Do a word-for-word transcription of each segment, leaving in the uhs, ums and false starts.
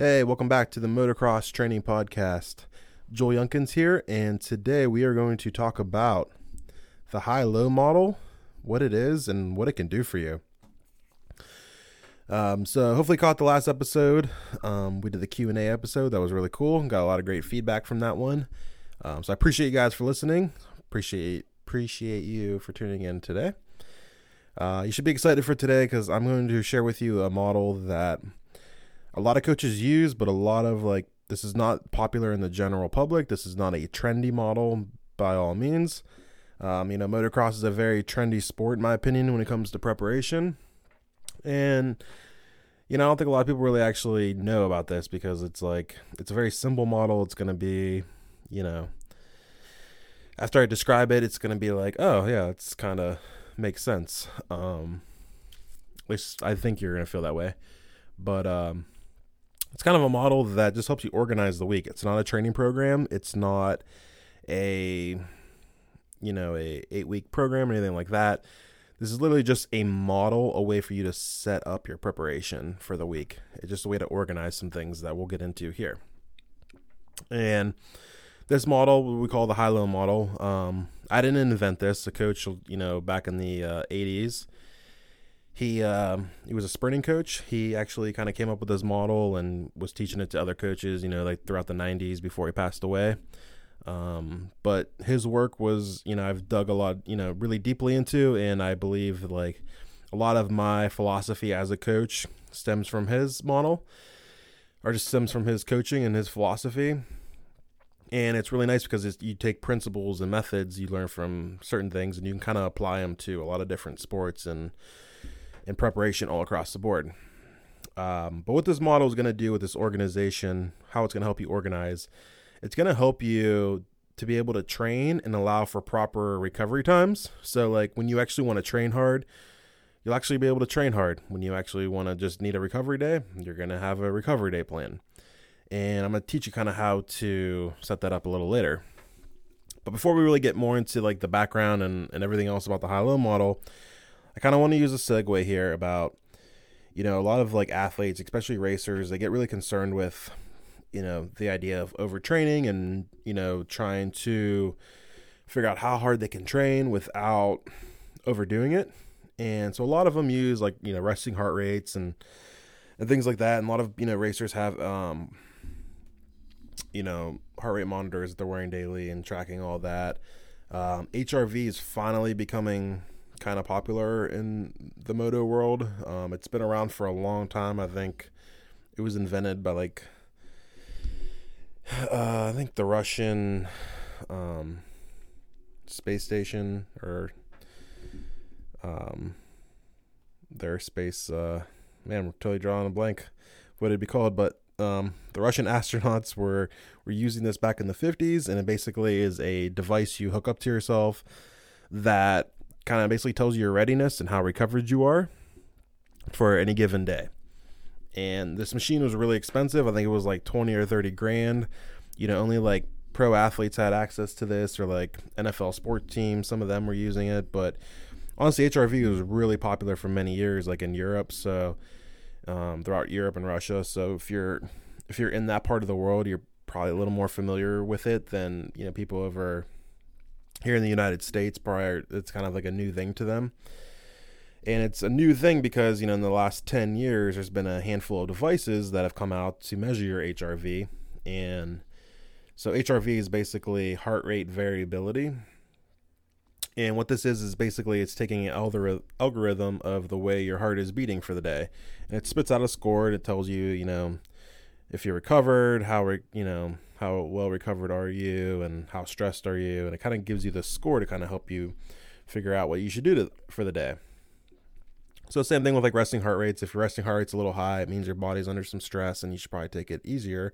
Hey, welcome back to the Motocross Training Podcast. Joel Younkins here, and today we are going to talk about the high-low model, what it is, and what it can do for you. Um, so hopefully you caught the last episode. Um, we did the Q and A episode. That was really cool. Got a lot of great feedback from that one. Um, so I appreciate you guys for listening. Appreciate appreciate you for tuning in today. Uh, you should be excited for today because I'm going to share with you a model that a lot of coaches use, but a lot of like, this is not popular in the general public. This is not a trendy model by all means. Um, you know, motocross is a very trendy sport, in my opinion, when it comes to preparation. And, you know, I don't think a lot of people really actually know about this because it's like, it's a very simple model. It's going to be, you know, after I describe it, it's going to be like, oh yeah, it's kind of makes sense. Um, at least I think you're going to feel that way. But, um, it's kind of a model that just helps you organize the week. It's not a training program. It's not a, you know, a eight week program or anything like that. This is literally just a model, a way for you to set up your preparation for the week. It's just a way to organize some things that we'll get into here. And this model we call the high-low model. Um, I didn't invent this. The coach, you know, back in the uh, eighties, He um, he was a sprinting coach. He actually kind of came up with this model and was teaching it to other coaches, you know, like throughout the nineties before he passed away. Um, but his work was, you know, I've dug a lot, you know, really deeply into. And I believe like a lot of my philosophy as a coach stems from his model or just stems from his coaching and his philosophy. And it's really nice because it's, you take principles and methods you learn from certain things and you can kind of apply them to a lot of different sports and and preparation all across the board. Um, but what this model is going to do with this organization, how it's going to help you organize, it's going to help you to be able to train and allow for proper recovery times. So like when you actually want to train hard, you'll actually be able to train hard. When you actually want to just need a recovery day, you're going to have a recovery day plan. And I'm going to teach you kind of how to set that up a little later. But before we really get more into like the background and, and everything else about the high-low model, I kind of want to use a segue here about, you know, a lot of like athletes, especially racers, they get really concerned with, you know, the idea of overtraining and, you know, trying to figure out how hard they can train without overdoing it. And so a lot of them use like, you know, resting heart rates and, and things like that. And a lot of, you know, racers have, um, you know, heart rate monitors that they're wearing daily and tracking all that. Um, H R V is finally becoming kind of popular in the moto world. Um, it's been around for a long time. I think it was invented by like, uh, I think the Russian, um, space station or, um, their space, uh, man, we're totally drawing a blank what it'd be called, but, um, the Russian astronauts were, were using this back in the fifties, and it basically is a device you hook up to yourself that kind of basically tells you your readiness and how recovered you are for any given day. And this machine was really expensive. I think it was like twenty or thirty grand. You know, only like pro athletes had access to this, or like N F L sport teams, some of them were using it. But honestly, H R V was really popular for many years, like in Europe, so um throughout Europe and Russia. So if you're if you're in that part of the world, you're probably a little more familiar with it than, you know, people over here in the United States. Prior, it's kind of like a new thing to them. And it's a new thing because, you know, in the last ten years, there's been a handful of devices that have come out to measure your H R V. And so H R V is basically heart rate variability. And what this is, is basically it's taking an algorithm of the way your heart is beating for the day. And it spits out a score and it tells you, you know, if you're recovered, how, re- you know, how well recovered are you and how stressed are you? And it kind of gives you the score to kind of help you figure out what you should do to, for the day. So same thing with like resting heart rates. If your resting heart rate's a little high, it means your body's under some stress and you should probably take it easier.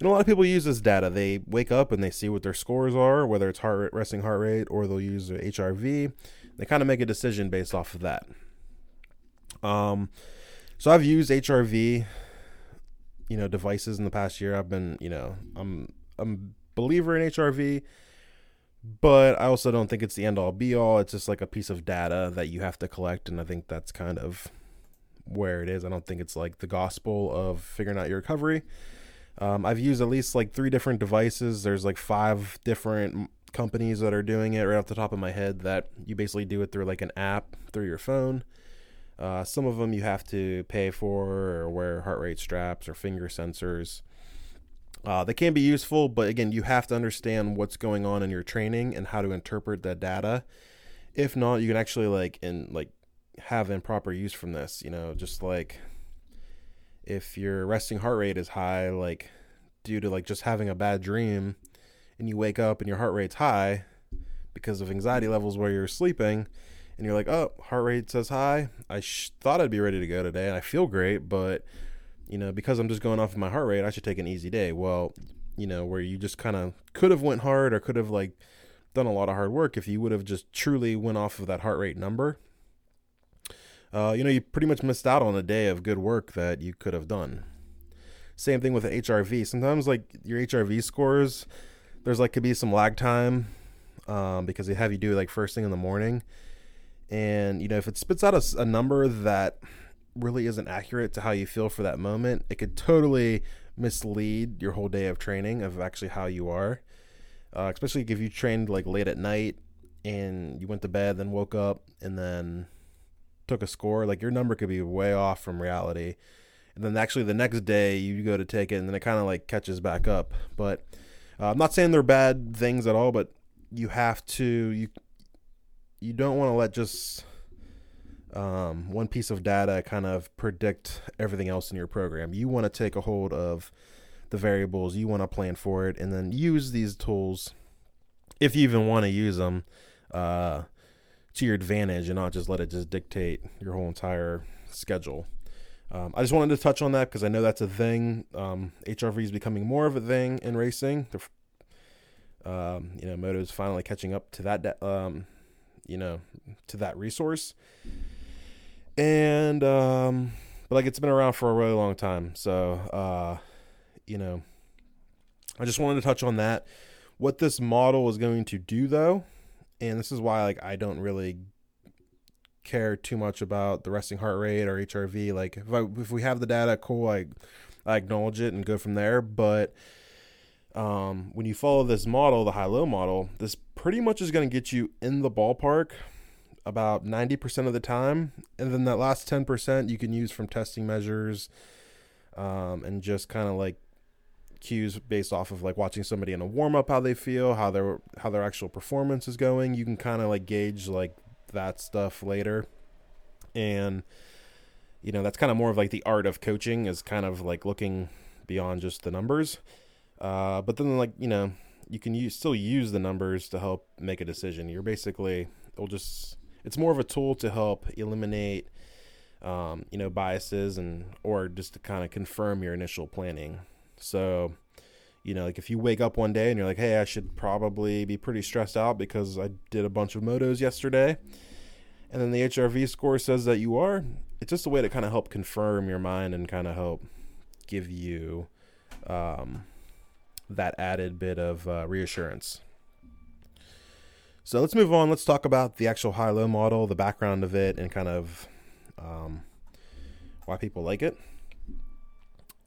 And a lot of people use this data. They wake up and they see what their scores are, whether it's heart rate, resting heart rate, or they'll use their H R V. They kind of make a decision based off of that. Um, so I've used H R V, you know, devices in the past year. I've been, you know, I'm, I'm a believer in H R V, but I also don't think it's the end all be all. It's just like a piece of data that you have to collect. And I think that's kind of where it is. I don't think it's like the gospel of figuring out your recovery. Um, I've used at least like three different devices. There's like five different companies that are doing it right off the top of my head, that you basically do it through like an app through your phone. Uh, some of them you have to pay for or wear heart rate straps or finger sensors. Uh, they can be useful, but again, you have to understand what's going on in your training and how to interpret that data. If not, you can actually like in like have improper use from this, you know, just like if your resting heart rate is high, like due to like just having a bad dream, and you wake up and your heart rate's high because of anxiety levels while you're sleeping, and you're like, oh, heart rate says high. I sh- thought I'd be ready to go today and I feel great, but you know, because I'm just going off of my heart rate, I should take an easy day. Well, you know, where you just kind of could have went hard or could have like done a lot of hard work if you would have just truly went off of that heart rate number. Uh, you know, you pretty much missed out on a day of good work that you could have done. Same thing with the H R V. Sometimes like your H R V scores, there's like could be some lag time um, because they have you do it like first thing in the morning. And, you know, if it spits out a, a number that really isn't accurate to how you feel for that moment, it could totally mislead your whole day of training of actually how you are, uh, especially if you trained like late at night and you went to bed, then woke up and then took a score. Like your number could be way off from reality. And then actually the next day you go to take it and then it kind of like catches back up. But Uh, I'm not saying they're bad things at all, but you have to, you you don't want to let just um, one piece of data kind of predict everything else in your program. You want to take a hold of the variables. You want to plan for it and then use these tools, if you even want to use them, uh, to your advantage and not just let it just dictate your whole entire schedule. Um, I just wanted to touch on that because I know that's a thing. Um, H R V is becoming more of a thing in racing. Um, you know, Moto's finally catching up to that, de- um, you know, to that resource. And, um, but like it's been around for a really long time. So, uh, you know, I just wanted to touch on that. What this model is going to do though, and this is why like I don't really care too much about the resting heart rate or H R V. Like if, I, if we have the data, cool, I, I acknowledge it and go from there. But um, when you follow this model, the high-low model, this pretty much is going to get you in the ballpark about ninety percent of the time. And then that last ten percent you can use from testing measures um, and just kind of like cues based off of like watching somebody in a warm-up, how they feel, how their how their actual performance is going. You can kind of like gauge like that stuff later. And you know, that's kind of more of like the art of coaching, is kind of like looking beyond just the numbers, uh but then like, you know, you can use still use the numbers to help make a decision. You're basically, it'll just, it's more of a tool to help eliminate um you know, biases and or just to kind of confirm your initial planning. So you know, like if you wake up one day and you're like, hey, I should probably be pretty stressed out because I did a bunch of motos yesterday, and then the H R V score says that you are, it's just a way to kind of help confirm your mind and kind of help give you um, that added bit of uh, reassurance. So let's move on. Let's talk about the actual high-low model, the background of it, and kind of um, why people like it.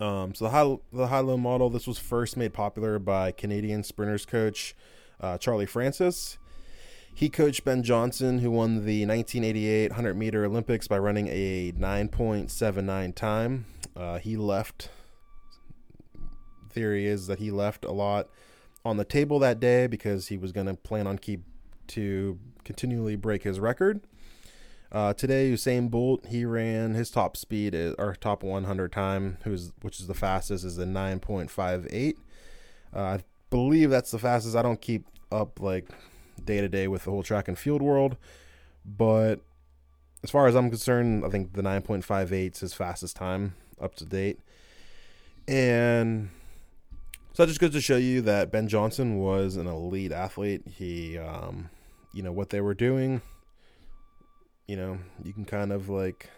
Um, so the high, the high-low model, this was first made popular by Canadian sprinters coach uh, Charlie Francis. He coached Ben Johnson, who won the nineteen eighty-eight one hundred meter Olympics by running a nine point seven nine time. Uh, he left, theory is that he left a lot on the table that day because he was going to plan on keep to continually break his record. Uh, today, Usain Bolt, he ran his top speed, is, or top one hundred time, who's which is the fastest, is the nine point five eight. Uh, I believe that's the fastest. I don't keep up like day to day with the whole track and field world, but as far as I'm concerned, I think the nine point five eight is his fastest time up to date. And so that just goes to show you that Ben Johnson was an elite athlete. He, um, you know, what they were doing, you know, you can kind of like,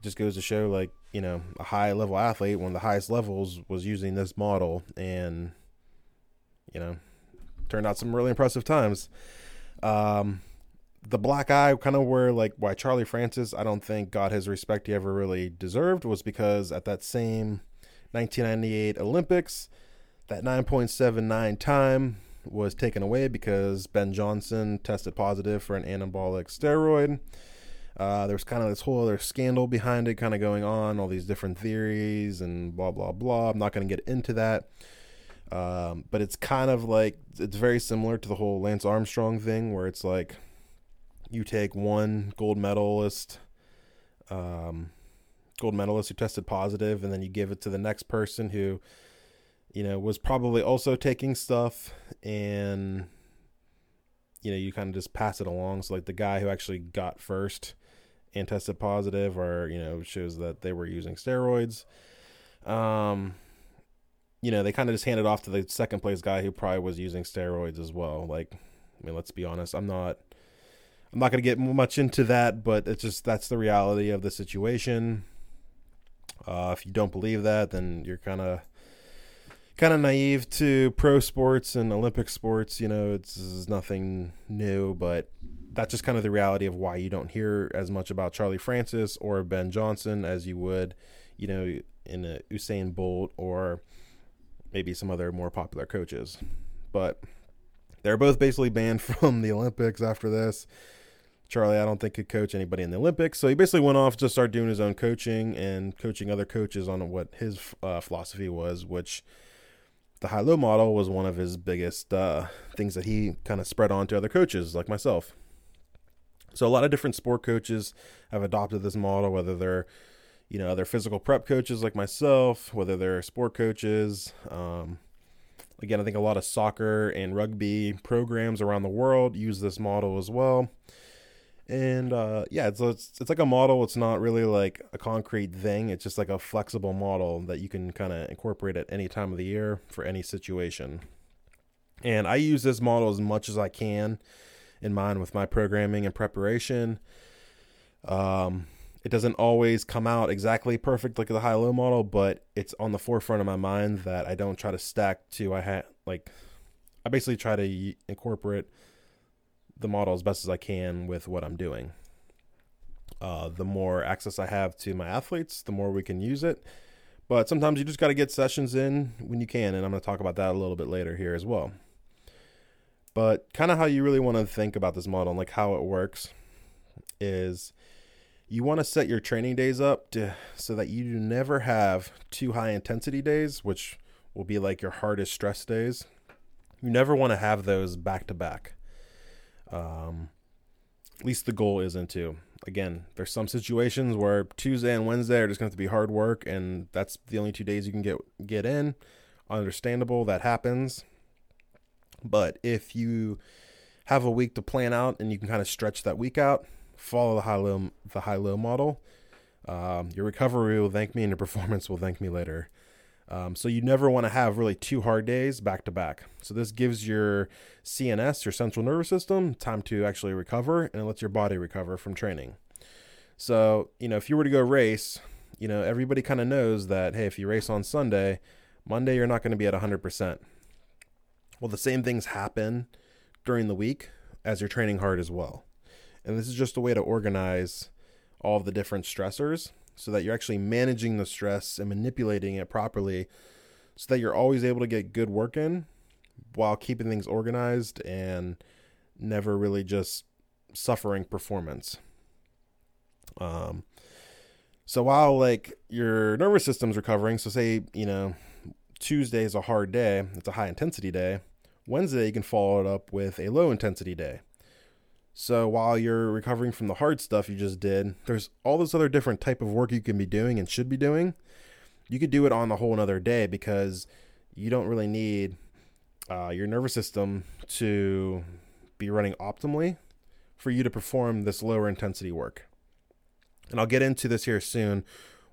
it just goes to show like, you know, a high level athlete, one of the highest levels, was using this model and, you know, turned out some really impressive times. Um, the black eye, kind of where, like, why Charlie Francis, I don't think, got his respect he ever really deserved, was because at that same nineteen ninety-eight Olympics, that nine point seven nine time was taken away because Ben Johnson tested positive for an anabolic steroid. Uh, there was kind of this whole other scandal behind it kind of going on, all these different theories and blah, blah, blah. I'm not going to get into that. Um, but it's kind of like, it's very similar to the whole Lance Armstrong thing where it's like, you take one gold medalist, um, gold medalist who tested positive, and then you give it to the next person who, you know, was probably also taking stuff, and, you know, you kind of just pass it along. So, like, the guy who actually got first and tested positive, or, you know, shows that they were using steroids. Um, you know, they kind of just hand it off to the second place guy who probably was using steroids as well. Like, I mean, let's be honest, I'm not... I'm not going to get much into that, but it's just, that's the reality of the situation. Uh, if you don't believe that, then you're kind of, kind of naive to pro sports and Olympic sports. You know, it's, it's nothing new, but that's just kind of the reality of why you don't hear as much about Charlie Francis or Ben Johnson as you would, you know, in a Usain Bolt or maybe some other more popular coaches. But they're both basically banned from the Olympics after this. Charlie, I don't think, could coach anybody in the Olympics. So he basically went off to start doing his own coaching and coaching other coaches on what his uh, philosophy was, which the high-low model was one of his biggest uh, things that he kind of spread on to other coaches like myself. So a lot of different sport coaches have adopted this model, whether they're, you know, other physical prep coaches like myself, whether they're sport coaches. Um, again, I think a lot of soccer and rugby programs around the world use this model as well. And, uh, yeah, it's, it's, it's like a model. It's not really like a concrete thing. It's just like a flexible model that you can kind of incorporate at any time of the year for any situation. And I use this model as much as I can in mind with my programming and preparation. Um, it doesn't always come out exactly perfect like the high-low model, but it's on the forefront of my mind that I don't try to stack to, I ha- like, I basically try to incorporate the model as best as I can with what I'm doing. Uh, the more access I have to my athletes, the more we can use it. But sometimes you just got to get sessions in when you can, and I'm going to talk about that a little bit later here as well. But kind of how you really want to think about this model and like how it works is you want to set your training days up to so that you never have two high intensity days, which will be like your hardest stress days. You never want to have those back to back. Um, at least the goal isn't to. Again, there's some situations where Tuesday and Wednesday are just going to have to be hard work, and that's the only two days you can get get in. Understandable, that happens. But if you have a week to plan out and you can kind of stretch that week out, follow the high-low the high-low model. Um, your recovery will thank me, and your performance will thank me later. Um, so you never want to have really two hard days back to back. So this gives your C N S, your central nervous system, time to actually recover, and it lets your body recover from training. So, you know, if you were to go race, you know, everybody kind of knows that, hey, if you race on Sunday, Monday, you're not going to be at one hundred percent. Well, the same things happen during the week as you're training hard as well. And this is just a way to organize all the different stressors, so that you're actually managing the stress and manipulating it properly so that you're always able to get good work in while keeping things organized and never really just suffering performance. Um, so while like your nervous system's recovering, so say, you know, Tuesday is a hard day, it's a high intensity day. Wednesday, you can follow it up with a low intensity day. So while you're recovering from the hard stuff you just did, there's all this other different type of work you can be doing and should be doing. You could do it on a whole another day because you don't really need uh, your nervous system to be running optimally for you to perform this lower intensity work. And I'll get into this here soon,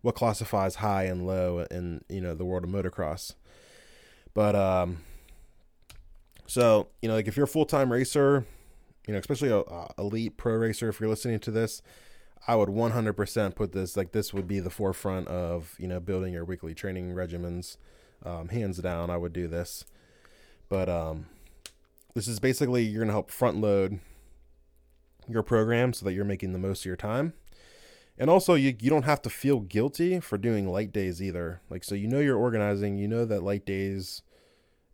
what classifies high and low in, you know, the world of motocross. But um, so, you know, like if you're a full-time racer, you know, especially a, a elite pro racer, if you're listening to this, I would one hundred percent put this, like this would be the forefront of, you know, building your weekly training regimens. Um, hands down, I would do this. But um, this is basically, you're going to help front load your program so that you're making the most of your time. And also, you, you don't have to feel guilty for doing light days either. Like, so you know you're organizing, you know that light days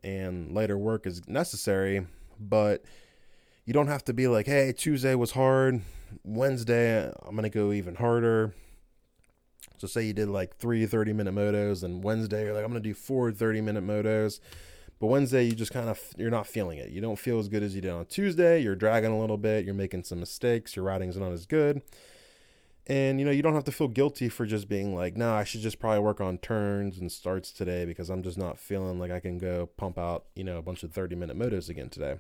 and lighter work is necessary, but you don't have to be like, hey, Tuesday was hard, Wednesday I'm going to go even harder. So say you did like three thirty-minute motos, and Wednesday you're like, I'm going to do four thirty-minute motos. But Wednesday you just kind of, you're not feeling it. You don't feel as good as you did on Tuesday. You're dragging a little bit. You're making some mistakes. Your riding's not as good. And, you know, you don't have to feel guilty for just being like, no, nah, I should just probably work on turns and starts today because I'm just not feeling like I can go pump out, you know, a bunch of thirty-minute motos again today.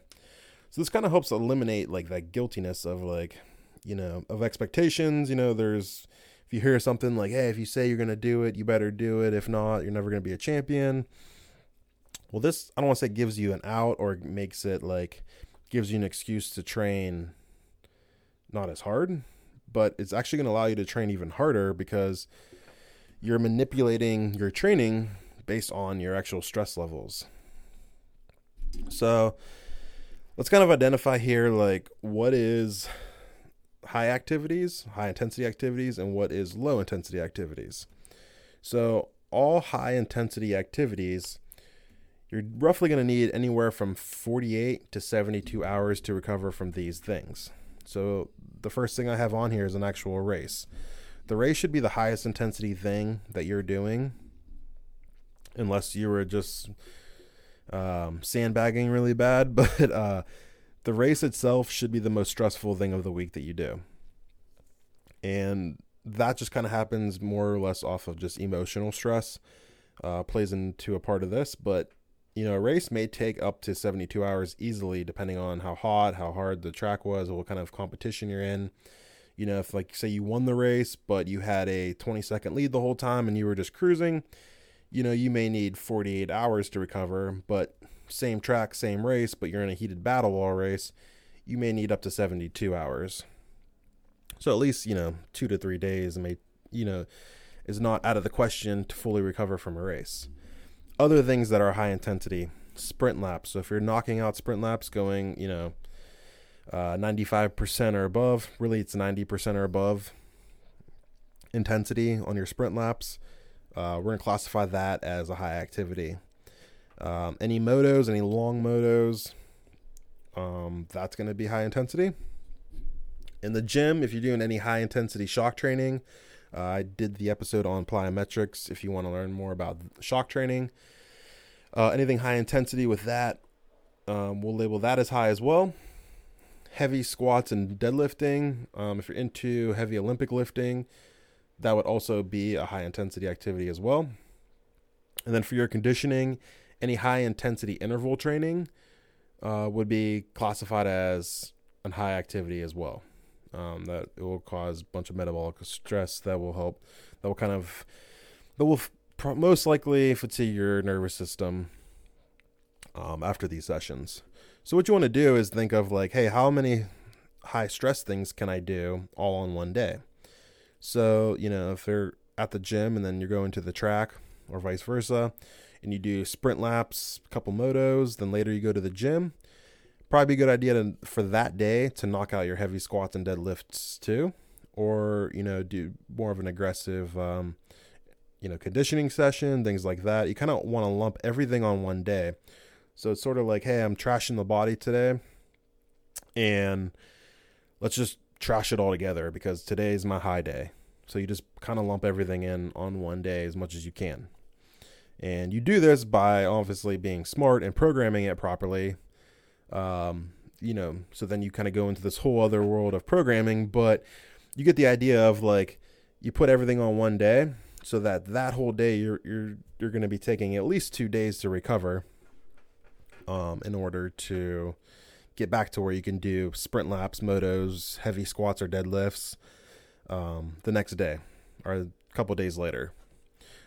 So this kind of helps eliminate, like, that guiltiness of, like, you know, of expectations. You know, there's, if you hear something like, hey, if you say you're going to do it, you better do it. If not, you're never going to be a champion. Well, this, I don't want to say gives you an out or makes it, like, gives you an excuse to train not as hard, but it's actually going to allow you to train even harder because you're manipulating your training based on your actual stress levels. So let's kind of identify here, like, what is high activities, high intensity activities, and what is low intensity activities. So all high intensity activities, you're roughly going to need anywhere from forty-eight to seventy-two hours to recover from these things. So the first thing I have on here is an actual race. The race should be the highest intensity thing that you're doing, unless you were just um, sandbagging really bad. But uh, the race itself should be the most stressful thing of the week that you do. And that just kind of happens more or less off of just emotional stress, uh, plays into a part of this. But, you know, a race may take up to seventy-two hours easily, depending on how hot, how hard the track was, or what kind of competition you're in. You know, if, like, say you won the race, but you had a twenty second lead the whole time and you were just cruising, you know, you may need forty-eight hours to recover. But same track, same race, but you're in a heated battle all race, you may need up to seventy-two hours. So at least, you know, two to three days may, you know, is not out of the question to fully recover from a race. Other things that are high intensity, sprint laps. So if you're knocking out sprint laps, going, you know, uh, ninety-five percent or above, really it's ninety percent or above intensity on your sprint laps, uh, we're going to classify that as a high activity. Um, any motos, any long motos, um, that's going to be high intensity. In the gym, if you're doing any high intensity shock training, Uh, I did the episode on plyometrics if you want to learn more about shock training. Uh, anything high intensity with that, um, we'll label that as high as well. Heavy squats and deadlifting. Um, if you're into heavy Olympic lifting, that would also be a high intensity activity as well. And then for your conditioning, any high intensity interval training uh, would be classified as a high activity as well. Um, that it will cause a bunch of metabolic stress that will help, that will kind of, that will f- most likely fatigue your nervous system um, after these sessions. So what you want to do is think of like, hey, how many high stress things can I do all on one day? So, you know, if you're at the gym and then you're going to the track or vice versa, and you do sprint laps, a couple motos, then later you go to the gym, probably a good idea to, for that day to knock out your heavy squats and deadlifts too, or, you know, do more of an aggressive, um, you know, conditioning session, things like that. You kind of want to lump everything on one day. So it's sort of like, hey, I'm trashing the body today and let's just trash it all together because today is my high day. So you just kind of lump everything in on one day as much as you can. And you do this by obviously being smart and programming it properly. Um, you know, so then you kind of go into this whole other world of programming, but you get the idea of like, you put everything on one day so that that whole day you're, you're, you're going to be taking at least two days to recover, um, in order to get back to where you can do sprint laps, motos, heavy squats or deadlifts, um, the next day or a couple days later.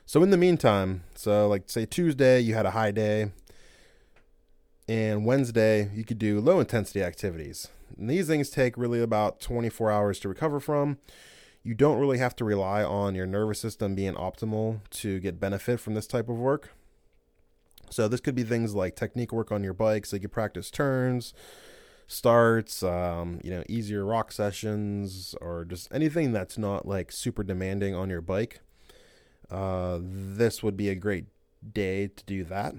So in the meantime, so like say Tuesday, you had a high day, and Wednesday, you could do low-intensity activities. And these things take really about twenty-four hours to recover from. You don't really have to rely on your nervous system being optimal to get benefit from this type of work. So this could be things like technique work on your bike, so you could practice turns, starts, um, you know, easier rock sessions, or just anything that's not like super demanding on your bike. Uh, this would be a great day to do that.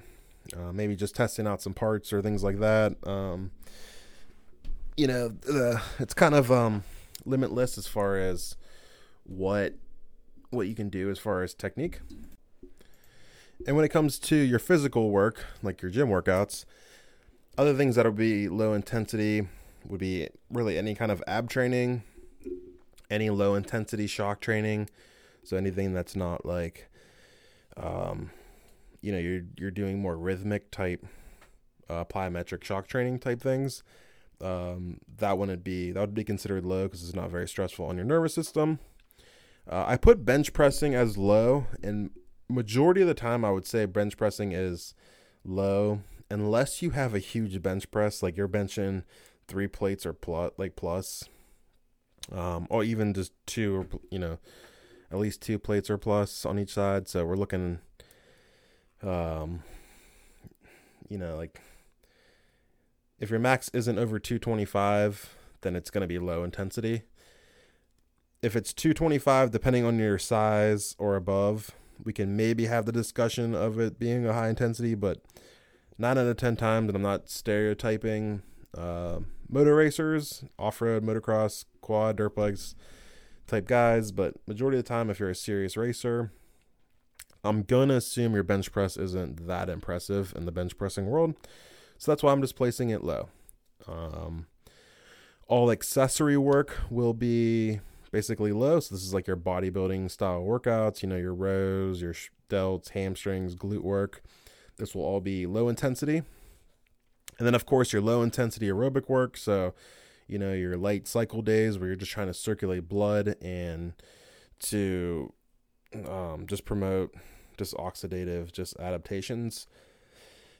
Uh, maybe just testing out some parts or things like that. Um, you know, uh, it's kind of um, limitless as far as what what you can do as far as technique. And when it comes to your physical work, like your gym workouts, other things that would be low intensity would be really any kind of ab training, any low intensity shock training. So anything that's not like, um, you know, you're you're doing more rhythmic type, uh, plyometric shock training type things. Um, that wouldn't be that would be considered low because it's not very stressful on your nervous system. Uh, I put bench pressing as low, and majority of the time I would say bench pressing is low. Unless you have a huge bench press, like you're benching three plates or plus, like plus, um, or even just two, you know, at least two plates or plus on each side. So we're looking, um, you know, like if your max isn't over two twenty-five, then it's going to be low intensity. If it's two twenty-five, depending on your size or above, we can maybe have the discussion of it being a high intensity, but nine out of ten times, and I'm not stereotyping, uh, motor racers, off-road, motocross, quad, dirt bikes type guys, but majority of the time, if you're a serious racer, I'm going to assume your bench press isn't that impressive in the bench pressing world, so that's why I'm just placing it low. Um, all accessory work will be basically low, so this is like your bodybuilding style workouts, you know, your rows, your delts, hamstrings, glute work. This will all be low intensity. And then, of course, your low intensity aerobic work. So, you know, your light cycle days where you're just trying to circulate blood and to um, just promote just oxidative, just adaptations.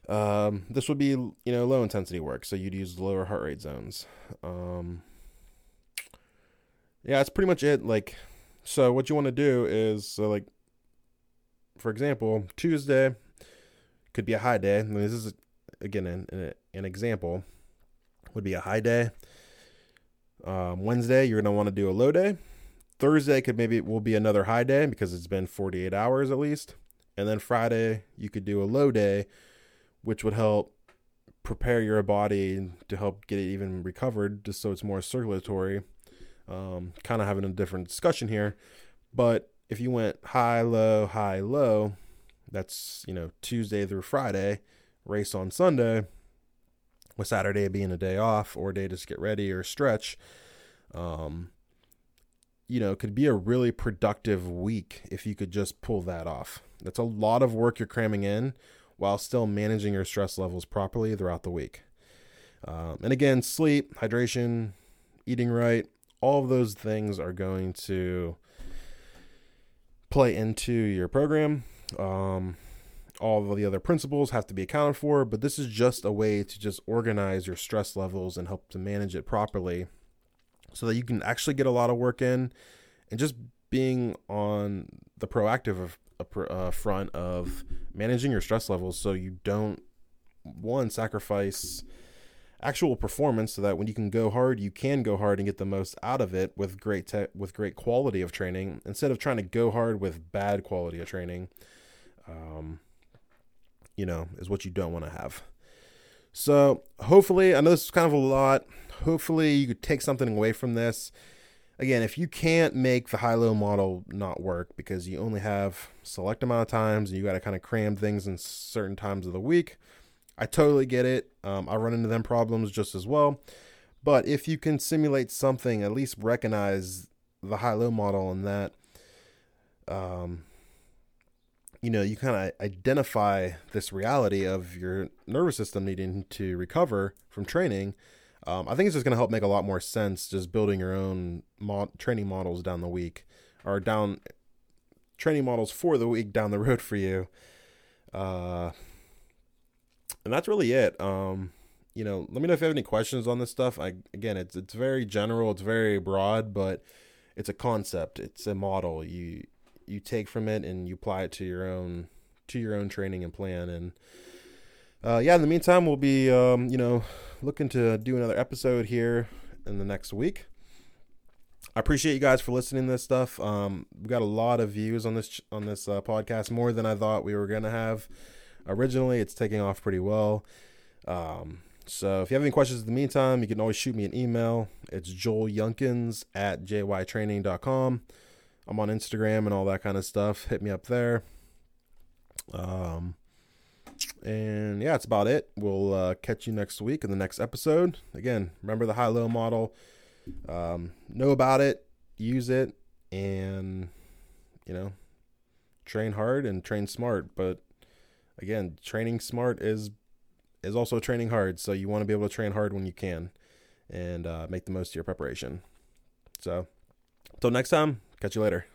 Um, this would be, you know, low intensity work. So you'd use lower heart rate zones. Um, yeah, that's pretty much it. Like, so what you want to do is, so like, for example, Tuesday could be a high day. I mean, this is again an, an example. Would be a high day. Um, Wednesday, you're gonna want to do a low day. Thursday could maybe will be another high day because it's been forty-eight hours at least. And then Friday, you could do a low day, which would help prepare your body to help get it even recovered, just so it's more circulatory. Um, kind of having a different discussion here, but if you went high, low, high, low. That's, you know, Tuesday through Friday, race on Sunday, with Saturday being a day off or a day to just get ready or stretch. Um, you know, it could be a really productive week if you could just pull that off. That's a lot of work you're cramming in while still managing your stress levels properly throughout the week. Um, and again, sleep, hydration, eating right, all of those things are going to play into your program. Um, all of the other principles have to be accounted for, but this is just a way to just organize your stress levels and help to manage it properly so that you can actually get a lot of work in, and just being on the proactive uh, front of managing your stress levels. So you don't, one, sacrifice actual performance, so that when you can go hard, you can go hard and get the most out of it with great te- with great quality of training, instead of trying to go hard with bad quality of training, um, you know, is what you don't want to have. So hopefully, I know this is kind of a lot. Hopefully you could take something away from this. Again, if you can't make the high-low model not work because you only have a select amount of times and you got to kind of cram things in certain times of the week, I totally get it. Um, I run into them problems just as well. But if you can simulate something, at least recognize the high-low model in that, um, you know, you kind of identify this reality of your nervous system needing to recover from training. Um, I think it's just going to help make a lot more sense just building your own mod- training models down the week, or down training models for the week down the road for you. Uh And that's really it. Um, you know, let me know if you have any questions on this stuff. I, again, it's, it's very general. It's very broad, but it's a concept. It's a model. You, you take from it and you apply it to your own, to your own training and plan. And, uh, yeah, in the meantime, we'll be, um, you know, looking to do another episode here in the next week. I appreciate you guys for listening to this stuff. Um, we got a lot of views on this on this uh, podcast, more than I thought we were going to have. Originally, it's taking off pretty well. Um, so if you have any questions in the meantime, you can always shoot me an email. It's joel younkins at j y training dot com. I'm on Instagram and all that kind of stuff. Hit me up there. Um, and yeah, that's about it. We'll uh, catch you next week in the next episode. Again, remember the high-low model. Um, know about it, use it, and, you know, train hard and train smart. But again, training smart is is also training hard. So you want to be able to train hard when you can and uh, make the most of your preparation. So until next time, catch you later.